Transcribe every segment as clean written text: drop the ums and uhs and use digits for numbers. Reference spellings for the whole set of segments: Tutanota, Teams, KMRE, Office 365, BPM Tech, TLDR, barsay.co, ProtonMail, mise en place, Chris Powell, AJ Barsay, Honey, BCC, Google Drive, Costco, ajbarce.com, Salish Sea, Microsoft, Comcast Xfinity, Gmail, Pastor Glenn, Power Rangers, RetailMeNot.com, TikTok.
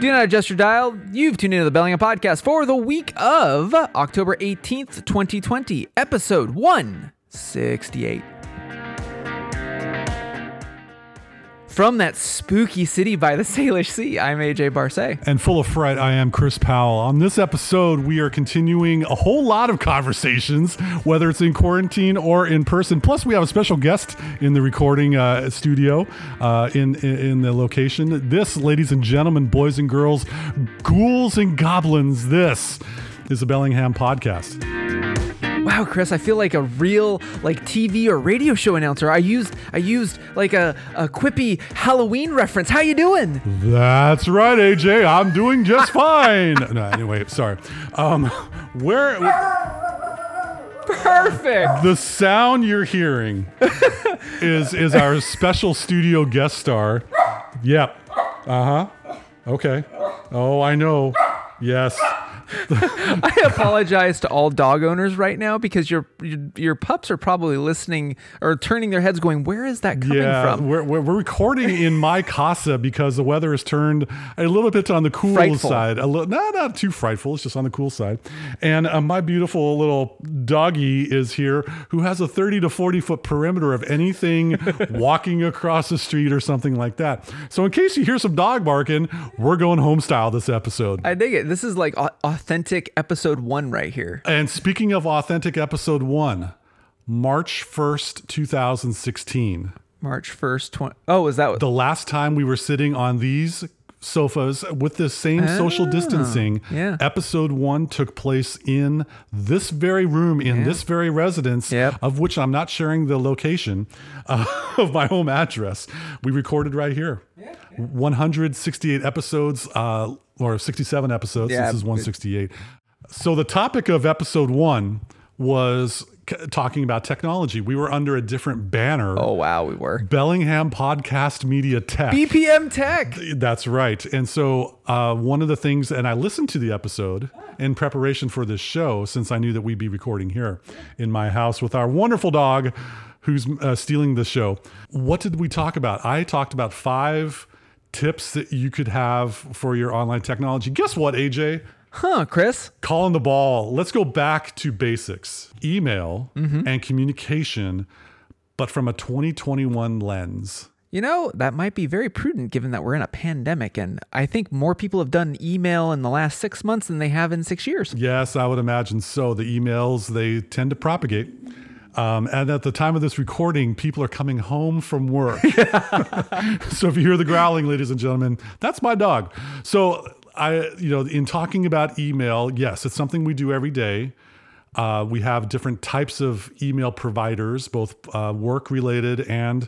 Do not adjust your dial. You've tuned into the Bellingham Podcast for the week of October 18th, 2020, episode 168. From that spooky city by the Salish Sea, I'm AJ Barsay. And full of fright, I am Chris Powell. On this episode, we are continuing a whole lot of conversations, whether it's in quarantine or in person. Plus, we have a special guest in the recording studio in the location. This, ladies and gentlemen, boys and girls, ghouls and goblins, this is the Bellingham Podcast. Wow, Chris, I feel like a real TV or radio show announcer. I used like a quippy Halloween reference. How you doing? That's right, AJ. I'm doing just fine. No, anyway, sorry. Where perfect. The sound you're hearing is our special studio guest star. Yep. Uh-huh. Okay. Oh, I know. Yes. I apologize to all dog owners right now because your pups are probably listening or turning their heads going, where is that coming from? We're recording in my casa because the weather has turned a little bit on the cool side. Not too frightful. It's just on the cool side. And my beautiful little doggy is here who has a 30 to 40 foot perimeter of anything walking across the street or something like that. So in case you hear some dog barking, we're going home style this episode. I dig it. This is like authentic episode 1 right here. And speaking of authentic episode 1, March 1st, 2016. March 1st, is that the last time we were sitting on these sofas with this same social distancing? Yeah. Episode 1 took place in this very room, in this very residence, of which I'm not sharing the location of my home address. We recorded right here. Yeah. 168 episodes, or 67 episodes. Yeah, this is 168. So the topic of episode 1 was talking about technology. We were under a different banner. Oh, wow, we were. Bellingham Podcast Media Tech. BPM Tech. That's right. And so one of the things, and I listened to the episode in preparation for this show, since I knew that we'd be recording here in my house with our wonderful dog who's stealing the show. What did we talk about? I talked about 5 tips that you could have for your online technology. Guess what, AJ? Huh, Chris? Calling the ball. Let's go back to basics. Email and communication, but from a 2021 lens. You know, that might be very prudent given that we're in a pandemic, and I think more people have done email in the last 6 months than they have in 6 years. Yes, I would imagine so. The emails, they tend to propagate. And at the time of this recording, people are coming home from work. So if you hear the growling, ladies and gentlemen, that's my dog. So in talking about email, yes, it's something we do every day. We have different types of email providers, both work-related and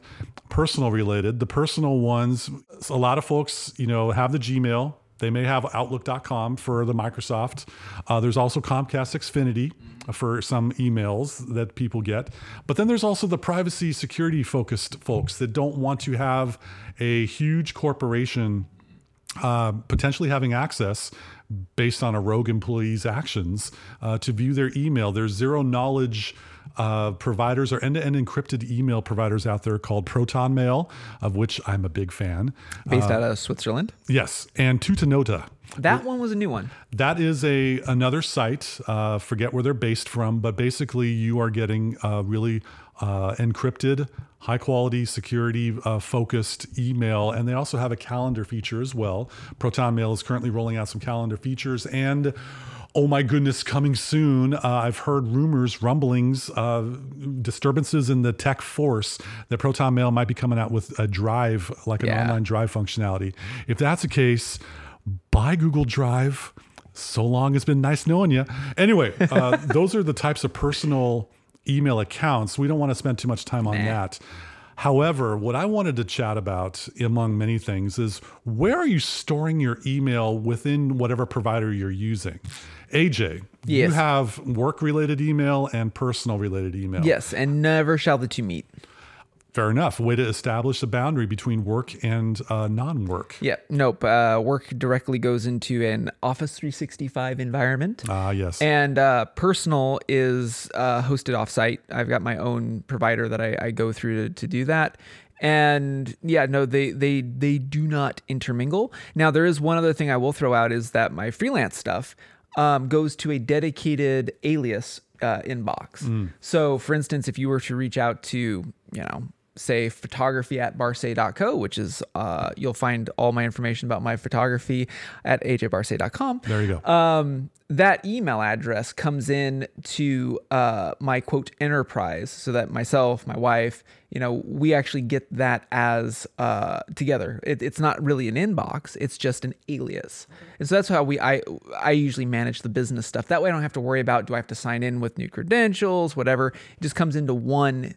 personal-related. The personal ones, a lot of folks, have the Gmail. They may have Outlook.com for the Microsoft. There's also Comcast Xfinity for some emails that people get. But then there's also the privacy security focused folks that don't want to have a huge corporation potentially having access based on a rogue employee's actions to view their email. There's zero knowledge providers or end-to-end encrypted email providers out there called ProtonMail, of which I'm a big fan. Based out of Switzerland? Yes, and Tutanota. That one was a new one. That is another site. Forget where they're based from, but basically you are getting really encrypted, high-quality, security-focused email, and they also have a calendar feature as well. ProtonMail is currently rolling out some calendar features, and oh my goodness, coming soon. I've heard rumors, rumblings, disturbances in the tech force that ProtonMail might be coming out with a drive, like an online drive functionality. If that's the case, buy Google Drive. So long, it's been nice knowing you. Anyway, those are the types of personal email accounts. We don't want to spend too much time on that. However, what I wanted to chat about, among many things, is where are you storing your email within whatever provider you're using? AJ, you have work-related email and personal-related email. Yes, and never shall the two meet. Fair enough. Way to establish the boundary between work and non-work. Yeah. Nope. Work directly goes into an Office 365 environment. Yes. And personal is hosted offsite. I've got my own provider that I go through to do that. And yeah, no, they do not intermingle. Now, there is one other thing I will throw out is that my freelance stuff goes to a dedicated alias inbox. Mm. So for instance, if you were to reach out to, say photography at barsay.co, which is, you'll find all my information about my photography at ajbarce.com. There you go. That email address comes in to my quote enterprise, so that myself, my wife, we actually get that as together. It's not really an inbox; it's just an alias. And so that's how I usually manage the business stuff. That way, I don't have to worry about do I have to sign in with new credentials, whatever. It just comes into one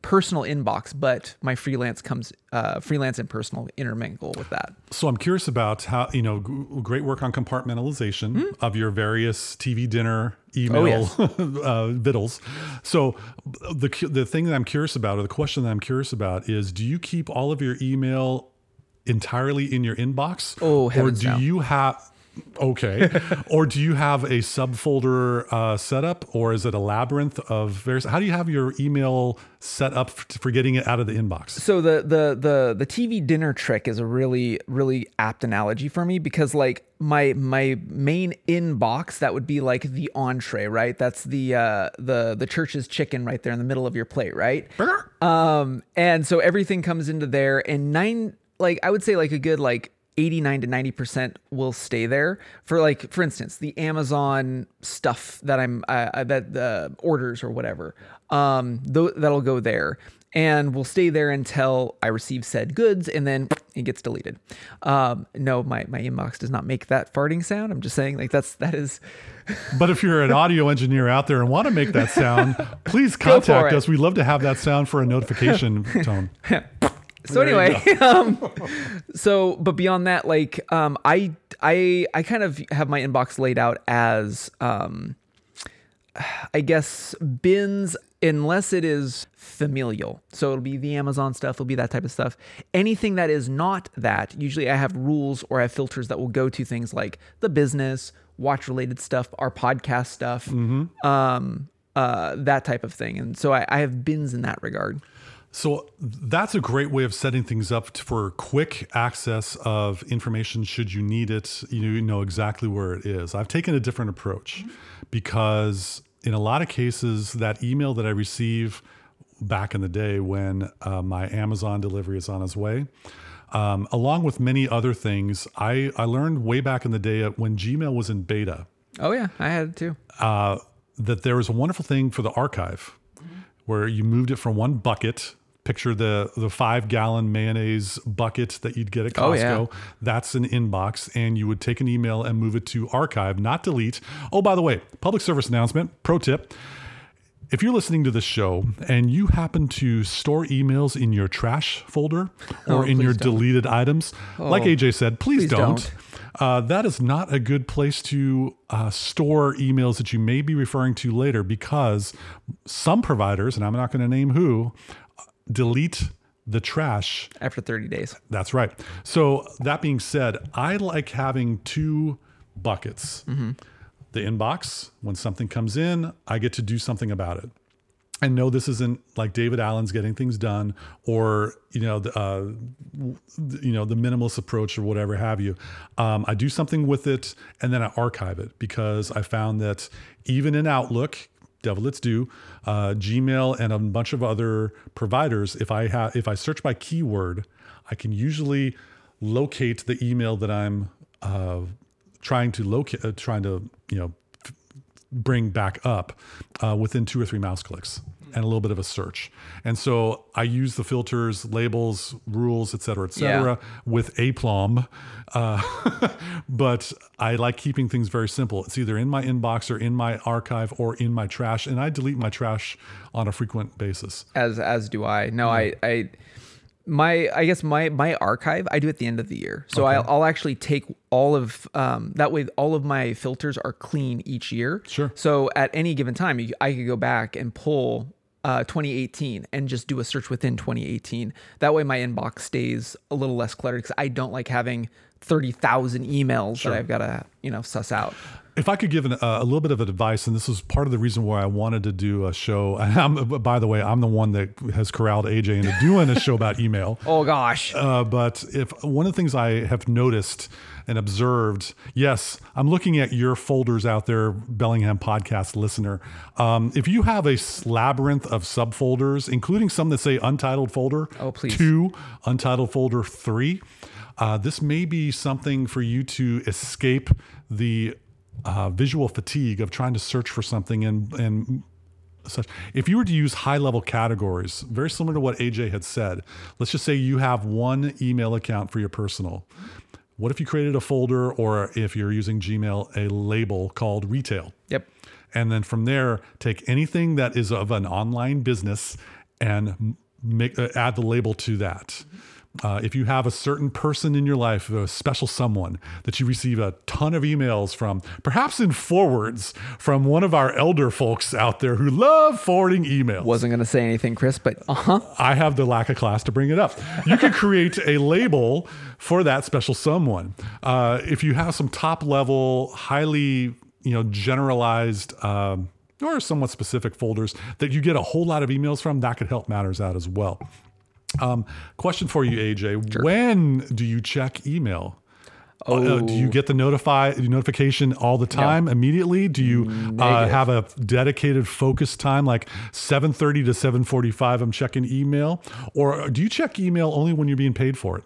personal inbox, but my freelance and personal intermingle with that. So I'm curious about how, great work on compartmentalization of your various TV dinner, email, vittles. So the thing that I'm curious about, or the question that I'm curious about, is do you keep all of your email entirely in your inbox? Oh, heavens or do no. you have... Okay. Or do you have a subfolder set up, or is it a labyrinth of various? How do you have your email set up for getting it out of the inbox? So the TV dinner trick is a really, really apt analogy for me, because like my main inbox, that would be like the entree, right? That's the church's chicken right there in the middle of your plate, right? Burger. And so everything comes into there, and I would say like a good 89 to 90% will stay there for instance, the Amazon stuff that I'm, that the orders or whatever, that'll go there and will stay there until I receive said goods, and then it gets deleted. No, my inbox does not make that farting sound. I'm just saying that is. But if you're an audio engineer out there and want to make that sound, please contact us. We'd love to have that sound for a notification tone. So anyway, but beyond that, I kind of have my inbox laid out as, I guess, bins, unless it is familial. So it'll be the Amazon stuff. It'll be that type of stuff. Anything that is not that, usually I have rules or I have filters that will go to things like the business, watch related stuff, our podcast stuff, that type of thing. And so I have bins in that regard. So that's a great way of setting things up for quick access of information should you need it. You know exactly where it is. I've taken a different approach because in a lot of cases, that email that I receive back in the day when my Amazon delivery is on its way, along with many other things, I learned way back in the day when Gmail was in beta. Oh, yeah. I had it too. That there was a wonderful thing for the archive where you moved it from one bucket. Picture the 5-gallon mayonnaise bucket that you'd get at Costco. Oh, yeah. That's an inbox. And you would take an email and move it to archive, not delete. Oh, by the way, public service announcement, pro tip. If you're listening to this show and you happen to store emails in your trash folder or in your deleted items, like AJ said, please don't. That is not a good place to store emails that you may be referring to later, because some providers, and I'm not going to name who, delete the trash after 30 days. That's right. So that being said, I like having two buckets. Mm-hmm. The inbox, when something comes in, I get to do something about it. And no, this isn't like David Allen's Getting Things Done, or the minimalist approach or whatever have you. I do something with it, and then I archive it, because I found that even in Outlook, devil it's due, Gmail, and a bunch of other providers, if I search by keyword, I can usually locate the email that I'm trying to bring back up within 2 or 3 mouse clicks and a little bit of a search. And so I use the filters, labels, rules, et cetera, with aplomb. But I like keeping things very simple. It's either in my inbox or in my archive or in my trash. And I delete my trash on a frequent basis. As do I. No, yeah. I guess my archive, I do at the end of the year. So okay. I'll actually take all of, that way all of my filters are clean each year. Sure. So at any given time, I could go back and pull 2018 and just do a search within 2018. That way my inbox stays a little less cluttered, because I don't like having 30,000 emails that I've got to, suss out. If I could give a little bit of advice, and this is part of the reason why I wanted to do a show. By the way, I'm the one that has corralled AJ into doing a show about email. Oh, gosh. But if one of the things I have noticed and observed, yes, I'm looking at your folders out there, Bellingham podcast listener. If you have a labyrinth of subfolders, including some that say untitled folder, two, untitled folder, three, this may be something for you to escape the visual fatigue of trying to search for something and such. If you were to use high-level categories, very similar to what AJ had said, let's just say you have one email account for your personal. What if you created a folder, or if you're using Gmail, a label called retail? Yep. And then from there, take anything that is of an online business and add the label to that. If you have a certain person in your life, a special someone that you receive a ton of emails from, perhaps in forwards from one of our elder folks out there who love forwarding emails. Wasn't going to say anything, Chris, but I have the lack of class to bring it up. You could create a label for that special someone. If you have some top level, highly, generalized, or somewhat specific folders that you get a whole lot of emails from, that could help matters out as well. Question for you, AJ. Sure. When do you check email? Do you get the notification all the time immediately? Do you have a dedicated focus time, like 7:30 to 7:45? I'm checking email, or do you check email only when you're being paid for it?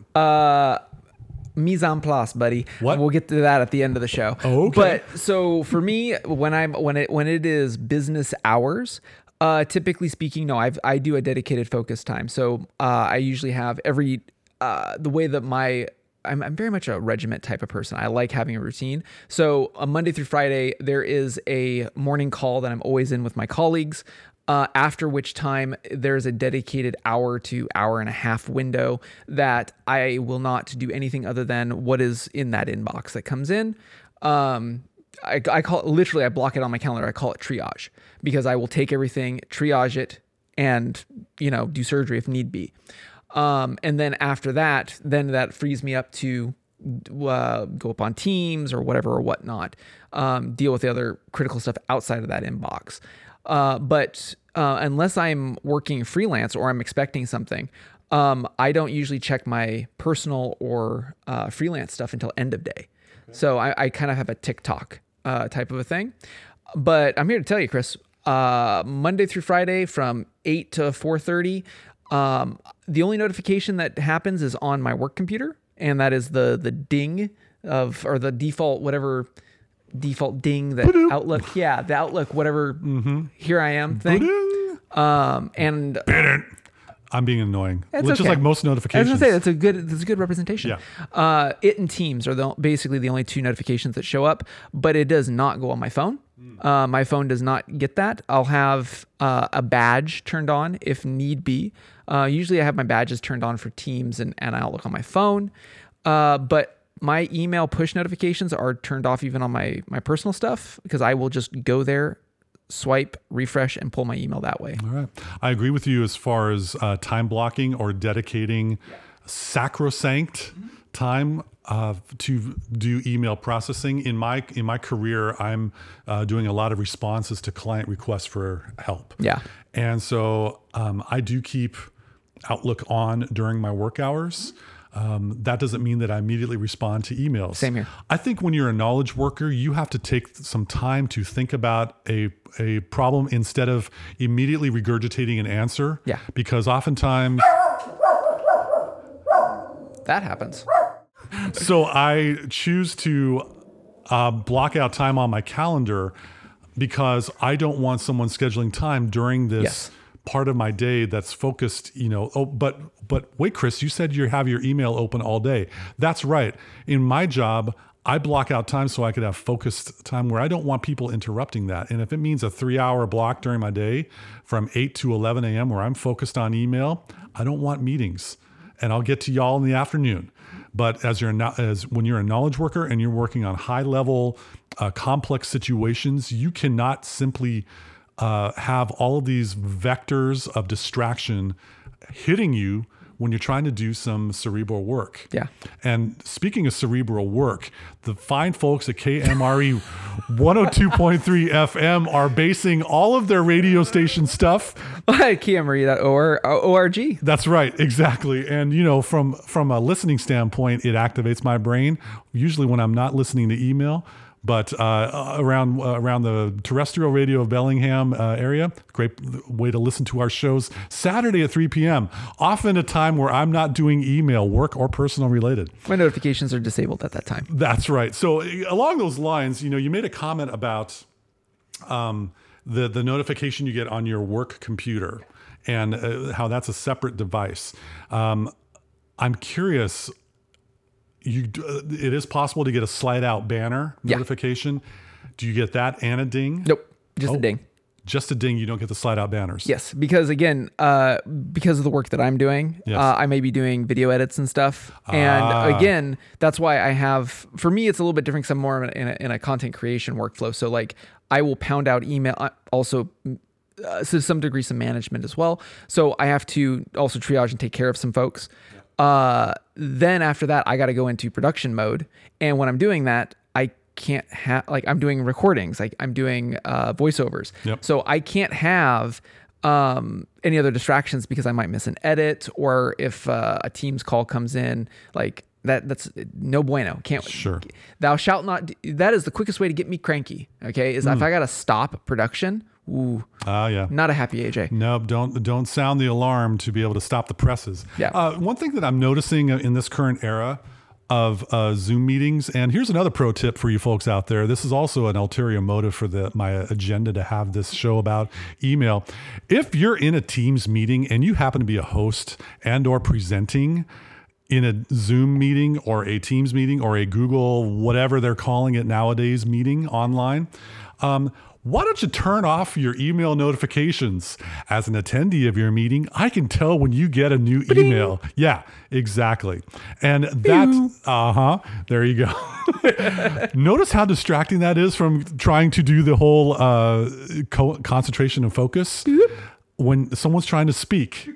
Mise en place, buddy. What? We'll get to that at the end of the show. Oh, okay. But so for me, when it is business hours. Typically speaking, no, I do a dedicated focus time. So, I usually have the way that I'm very much a regiment type of person. I like having a routine. So on Monday through Friday, there is a morning call that I'm always in with my colleagues. After which time there's a dedicated hour to hour and a half window that I will not do anything other than what is in that inbox that comes in. I call it, literally, I block it on my calendar. I call it triage, because I will take everything, triage it, and, do surgery if need be. And then after that, that frees me up to go up on Teams or whatever or whatnot, deal with the other critical stuff outside of that inbox. But unless I'm working freelance or I'm expecting something, I don't usually check my personal or freelance stuff until end of day. So I kind of have a TikTok type of a thing. But I'm here to tell you, Chris, Monday through Friday from 8 to 4:30, the only notification that happens is on my work computer, and that is the ding or the default ding that Ba-doo. Outlook, the Outlook, whatever, here I am thing. Ba-doo. And I'm being annoying. It's just like most notifications. I was gonna say that's a good representation. Yeah. It and Teams are basically the only two notifications that show up, but it does not go on my phone. My phone does not get that. I'll have a badge turned on if need be. Usually I have my badges turned on for Teams and Outlook on my phone. But my email push notifications are turned off even on my personal stuff, because I will just go there, swipe, refresh, and pull my email that way. All right. I agree with you as far as time blocking or dedicating sacrosanct time to do email processing. In my career, I'm doing a lot of responses to client requests for help. Yeah. And so I do keep Outlook on during my work hours. That doesn't mean that I immediately respond to emails. Same here. I think when you're a knowledge worker, you have to take some time to think about a problem instead of immediately regurgitating an answer. Yeah. Because oftentimes that happens. So I choose to block out time on my calendar, because I don't want someone scheduling time during this part of my day that's focused, But wait, Chris, you said you have your email open all day. That's right. In my job, I block out time so I could have focused time where I don't want people interrupting that. And if it means a 3-hour block during my day from 8 to 11 a.m. where I'm focused on email, I don't want meetings. And I'll get to y'all in the afternoon. But when you're a knowledge worker and you're working on high-level, complex situations, you cannot simply have all of these vectors of distraction hitting you when you're trying to do some cerebral work. Yeah. And speaking of cerebral work, the fine folks at KMRE 102.3 FM are basing all of their radio station stuff at KMRE.org. That's right, exactly. And you know, from a listening standpoint, it activates my brain usually when I'm not listening to email. But around the terrestrial radio of Bellingham area, great way to listen to our shows Saturday at 3 p.m., often a time where I'm not doing email, work, or personal related. My notifications are disabled at that time. That's right. So along those lines, you know, you made a comment about the notification you get on your work computer and how that's a separate device. I'm curious. It is possible to get a slide out banner notification. Do you get that and a ding? Nope. Just a ding. Just a ding. You don't get the slide out banners. Yes. Because again, because of the work that I'm doing, I may be doing video edits and stuff. And again, that's why I have, for me, it's a little bit different because I'm more in a content creation workflow. So like I will pound out email also. To some degree, some management as well. So I have to also triage and take care of some folks. Then after that, I got to go into production mode. And when I'm doing that, I can't have, like I'm doing recordings, like I'm doing voiceovers. Yep. So I can't have any other distractions because I might miss an edit or if a Teams call comes in, like that's no bueno. Can't. Sure. Thou shalt not. That is the quickest way to get me cranky. Okay. Is if I got to stop production. Ooh. Yeah. Not a happy AJ. No, don't sound the alarm to be able to stop the presses. Yeah. One thing that I'm noticing in this current era of Zoom meetings, and here's another pro tip for you folks out there. This is also an ulterior motive for my agenda to have this show about email. If you're in a Teams meeting and you happen to be a host and or presenting in a Zoom meeting or a Teams meeting or a Google, whatever they're calling it nowadays, meeting online, why don't you turn off your email notifications? As an attendee of your meeting, I can tell when you get a new email. Yeah, exactly. And that, there you go. Notice how distracting that is from trying to do the whole concentration and focus when someone's trying to speak.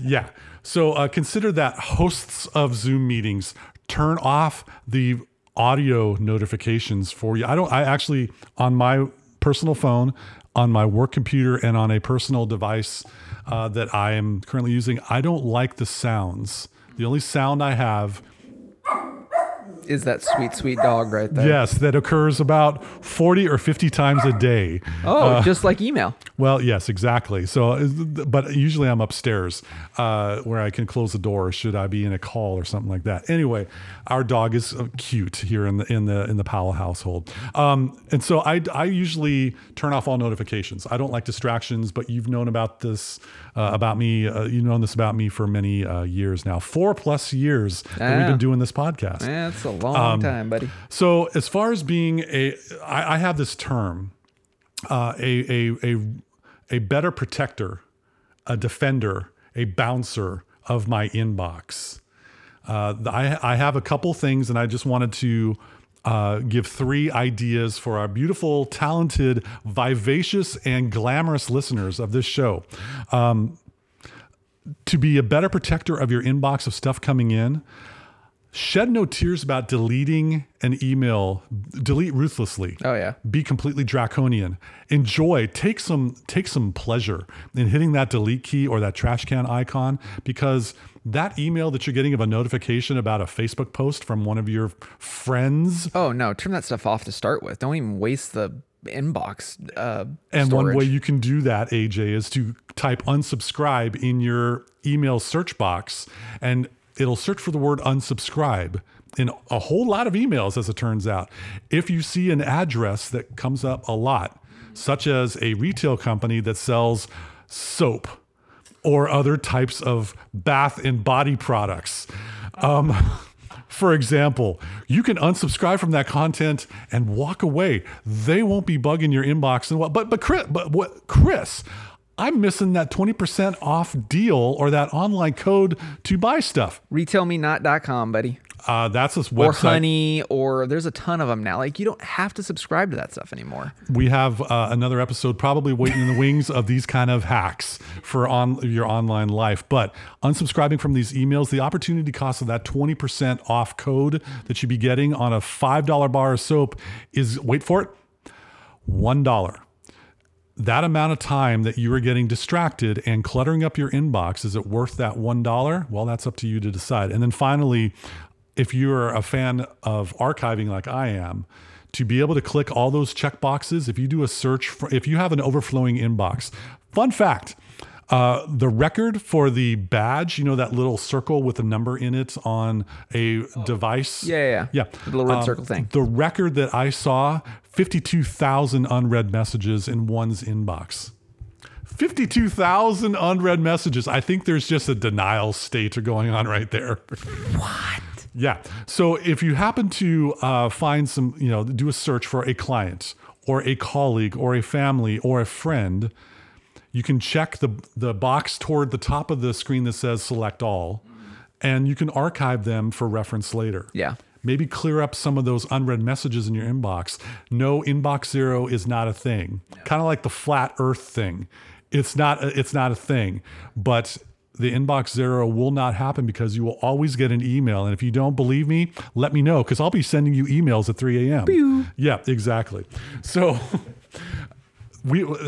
Yeah. So consider that, hosts of Zoom meetings. Turn off the audio notifications for you. I actually, on my personal phone, on my work computer, and on a personal device that I am currently using, I don't like the sounds. The only sound I have is that sweet, sweet dog right there. Yes, that occurs about 40 or 50 times a day. Just like email. Well, yes, exactly. So, but usually I'm upstairs where I can close the door should I be in a call or something like that. Anyway, our dog is cute here in the Powell household. And so I usually turn off all notifications. I don't like distractions, but you've known about this about me. You've known this about me for many years now, 4+ years that we've been doing this podcast. Yeah, that's a long time, buddy. So as far as being I have this term, a better protector, a defender, a bouncer of my inbox. I have a couple things, and I just wanted to give 3 ideas for our beautiful, talented, vivacious, and glamorous listeners of this show. To be a better protector of your inbox of stuff coming in, shed no tears about deleting an email. Delete ruthlessly. Oh yeah. Be completely draconian. Enjoy. Take some pleasure in hitting that delete key or that trash can icon, because that email that you're getting of a notification about a Facebook post from one of your friends. Oh no! Turn that stuff off to start with. Don't even waste the inbox and storage. One way you can do that, AJ, is to type unsubscribe in your email search box, and it'll search for the word unsubscribe in a whole lot of emails, as it turns out. If you see an address that comes up a lot, such as a retail company that sells soap or other types of bath and body products, for example, you can unsubscribe from that content and walk away. They won't be bugging your inbox. And Chris, I'm missing that 20% off deal or that online code to buy stuff. RetailMeNot.com, buddy. That's this website. Or Honey, or there's a ton of them now. Like, you don't have to subscribe to that stuff anymore. We have another episode probably waiting in the wings of these kind of hacks for your online life. But unsubscribing from these emails, the opportunity cost of that 20% off code that you'd be getting on a $5 bar of soap is, wait for it, $1. That amount of time that you are getting distracted and cluttering up your inbox, is it worth that $1? Well, that's up to you to decide. And then finally, if you're a fan of archiving like I am, to be able to click all those check boxes, if you do a search, if you have an overflowing inbox, fun fact, the record for the badge, you know, that little circle with a number in it on a device. Yeah. The little red circle thing. The record that I saw, 52,000 unread messages in one's inbox. 52,000 unread messages. I think there's just a denial state going on right there. What? Yeah. So if you happen to find some, you know, do a search for a client or a colleague or a family or a friend, you can check the box toward the top of the screen that says select all, and you can archive them for reference later. Yeah. Maybe clear up some of those unread messages in your inbox. No, inbox zero is not a thing. No. Kind of like the flat earth thing. It's not a thing, but the inbox zero will not happen because you will always get an email. And if you don't believe me, let me know, because I'll be sending you emails at 3 a.m. Pew. Yeah, exactly. So...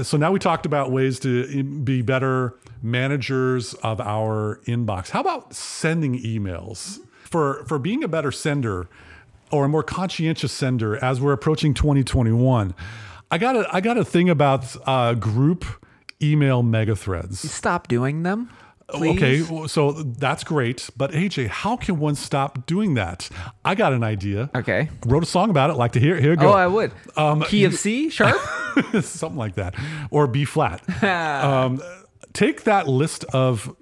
So now we talked about ways to be better managers of our inbox. How about sending emails? For being a better sender or a more conscientious sender as we're approaching 2021, I got a thing about group email mega threads. Stop doing them, please. Okay, so that's great. But AJ, how can one stop doing that? I got an idea. Okay. Wrote a song about it. Like to hear it. Here it goes. Oh, I would. Key of C sharp? Something like that. Or B flat. Take that list of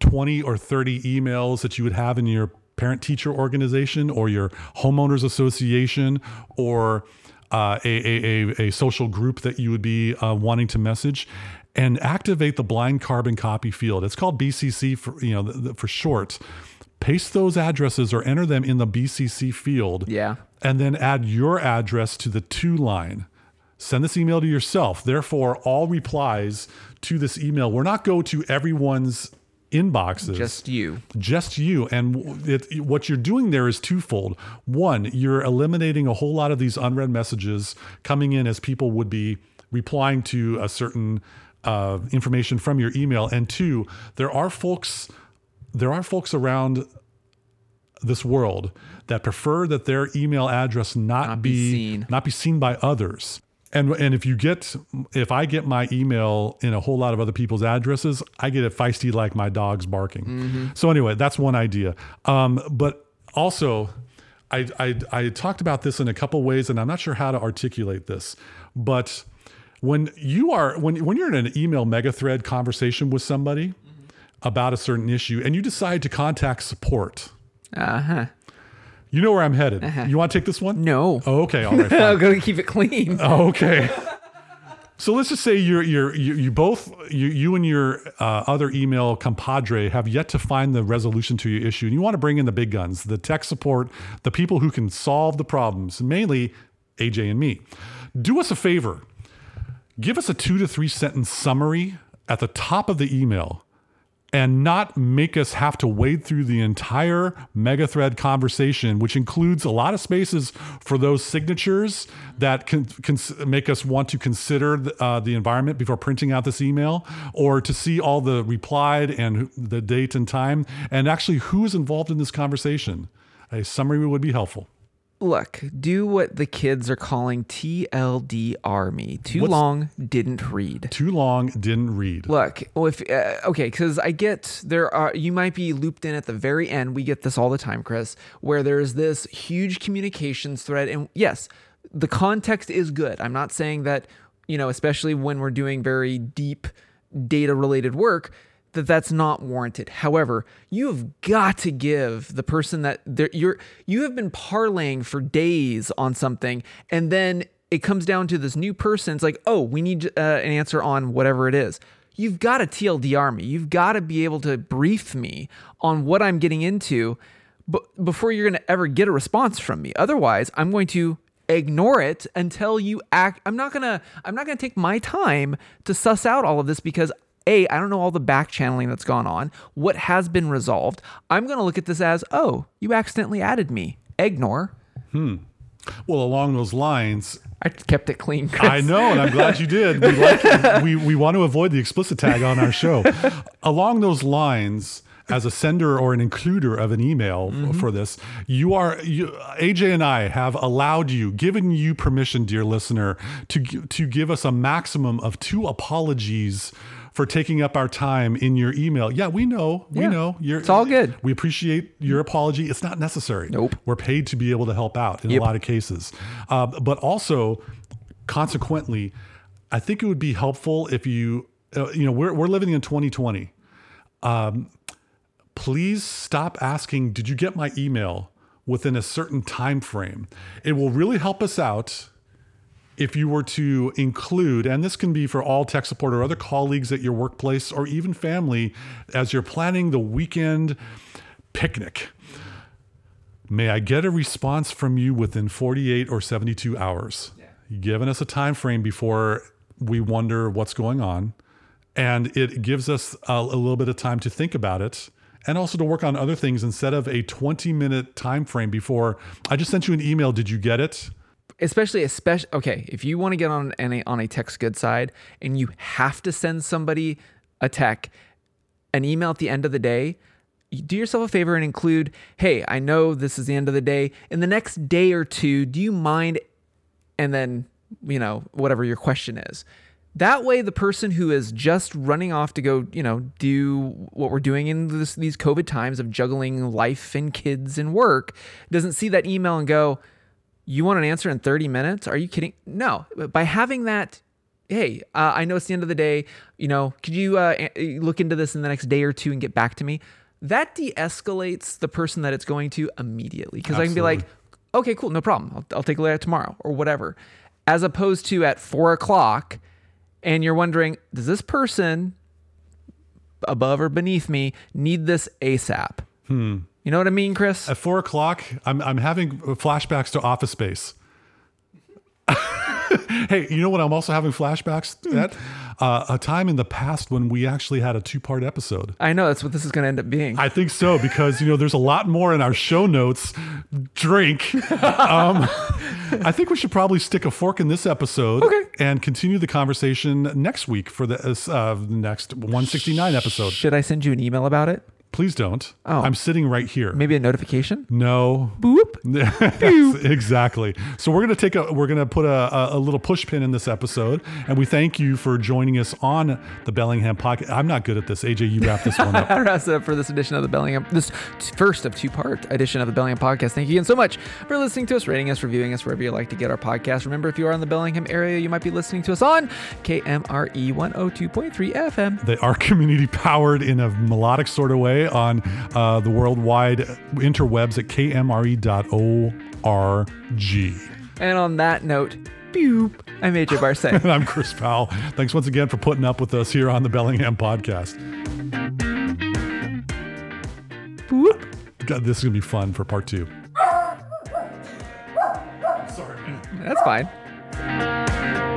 20 or 30 emails that you would have in your parent-teacher organization or your homeowners association or a social group that you would be wanting to message, and activate the blind carbon copy field. It's called BCC for short. Paste those addresses or enter them in the BCC field. Yeah. And then add your address to the to line. Send this email to yourself. Therefore, all replies to this email will not go to everyone's inboxes. Just you. And what you're doing there is twofold. One, you're eliminating a whole lot of these unread messages coming in as people would be replying to a certain information from your email. And two, there are folks around this world that prefer that their email address not be seen by others. And if I get my email in a whole lot of other people's addresses, I get it feisty like my dog's barking. Mm-hmm. So anyway, that's one idea. But also, I talked about this in a couple ways, and I'm not sure how to articulate this, but when you're in an email mega thread conversation with somebody about a certain issue and you decide to contact support, you know where I'm headed. You want to take this one? No. Oh, okay. All right. I'll go keep it clean. Okay. So let's just say you and your other email compadre have yet to find the resolution to your issue, and you want to bring in the big guns, the tech support, the people who can solve the problems, mainly AJ and me. Do us a favor. Give us a 2 to 3 sentence summary at the top of the email and not make us have to wade through the entire megathread conversation, which includes a lot of spaces for those signatures that can make us want to consider the environment before printing out this email, or to see all the replied and the date and time and actually who is involved in this conversation. A summary would be helpful. Look, do what the kids are calling TLDR me. Too long, didn't read. Look, well, because I get you might be looped in at the very end. We get this all the time, Chris, where there's this huge communications thread. And yes, the context is good. I'm not saying that, especially when we're doing very deep data related work, that's not warranted. However, you have got to give the person that you have been parlaying for days on something, and then it comes down to this new person. It's like, oh, we need an answer on whatever it is. You've got to TLDR me. You've got to be able to brief me on what I'm getting into before you're going to ever get a response from me. Otherwise, I'm going to ignore it until you act. I'm not going to take my time to suss out all of this because A, I don't know all the back channeling that's gone on, what has been resolved. I'm going to look at this as, oh, you accidentally added me. Ignore. Well, along those lines, I kept it clean, Chris. I know, and I'm glad you did. We like we want to avoid the explicit tag on our show. Along those lines, as a sender or an includer of an email for this, AJ and I have allowed you, given you permission, dear listener, to give us a maximum of 2 apologies for taking up our time in your email. Yeah, we know. It's all good. We appreciate your apology. It's not necessary. Nope. We're paid to be able to help out in a lot of cases. But also, consequently, I think it would be helpful if you, we're living in 2020. Please stop asking, did you get my email within a certain time frame? It will really help us out if you were to include, and this can be for all tech support or other colleagues at your workplace or even family, as you're planning the weekend picnic, may I get a response from you within 48 or 72 hours? Yeah. Giving us a time frame before we wonder what's going on. And it gives us a little bit of time to think about it and also to work on other things instead of a 20-minute time frame before, I just sent you an email, did you get it? Especially, okay, if you want to get on a tech's good side and you have to send somebody a tech, an email at the end of the day, do yourself a favor and include, hey, I know this is the end of the day. In the next day or two, do you mind? And then, whatever your question is. That way, the person who is just running off to go, do what we're doing in these COVID times of juggling life and kids and work doesn't see that email and go, you want an answer in 30 minutes? Are you kidding? No. By having that, hey, I know it's the end of the day. Could you look into this in the next day or two and get back to me? That de-escalates the person that it's going to immediately. Because I can be like, okay, cool, no problem. I'll take a look at it tomorrow or whatever. As opposed to at 4:00 and you're wondering, does this person above or beneath me need this ASAP? You know what I mean, Chris? At 4:00, I'm having flashbacks to Office Space. Hey, you know what I'm also having flashbacks to? That? A time in the past when we actually had a 2-part episode. I know, that's what this is going to end up being. I think so, because, there's a lot more in our show notes. Drink. I think we should probably stick a fork in this episode and continue the conversation next week for the next 169 episode. Should I send you an email about it? Please don't. Oh. I'm sitting right here. Maybe a notification? No. Boop. Yes, exactly. So we're gonna put a little push pin in this episode, and we thank you for joining us on the Bellingham Podcast. I'm not good at this. AJ, you wrap this one up. I wrap it up for this edition of the Bellingham. This first of 2-part edition of the Bellingham Podcast. Thank you again so much for listening to us, rating us, reviewing us wherever you like to get our podcast. Remember, if you are in the Bellingham area, you might be listening to us on KMRE 102.3 FM. They are community powered in a melodic sort of way. On the worldwide interwebs at kmre.org. And on that note, I'm AJ Barsay. And I'm Chris Powell. Thanks once again for putting up with us here on the Bellingham Podcast. Boop. God, this is going to be fun for part 2. Sorry, man. That's fine.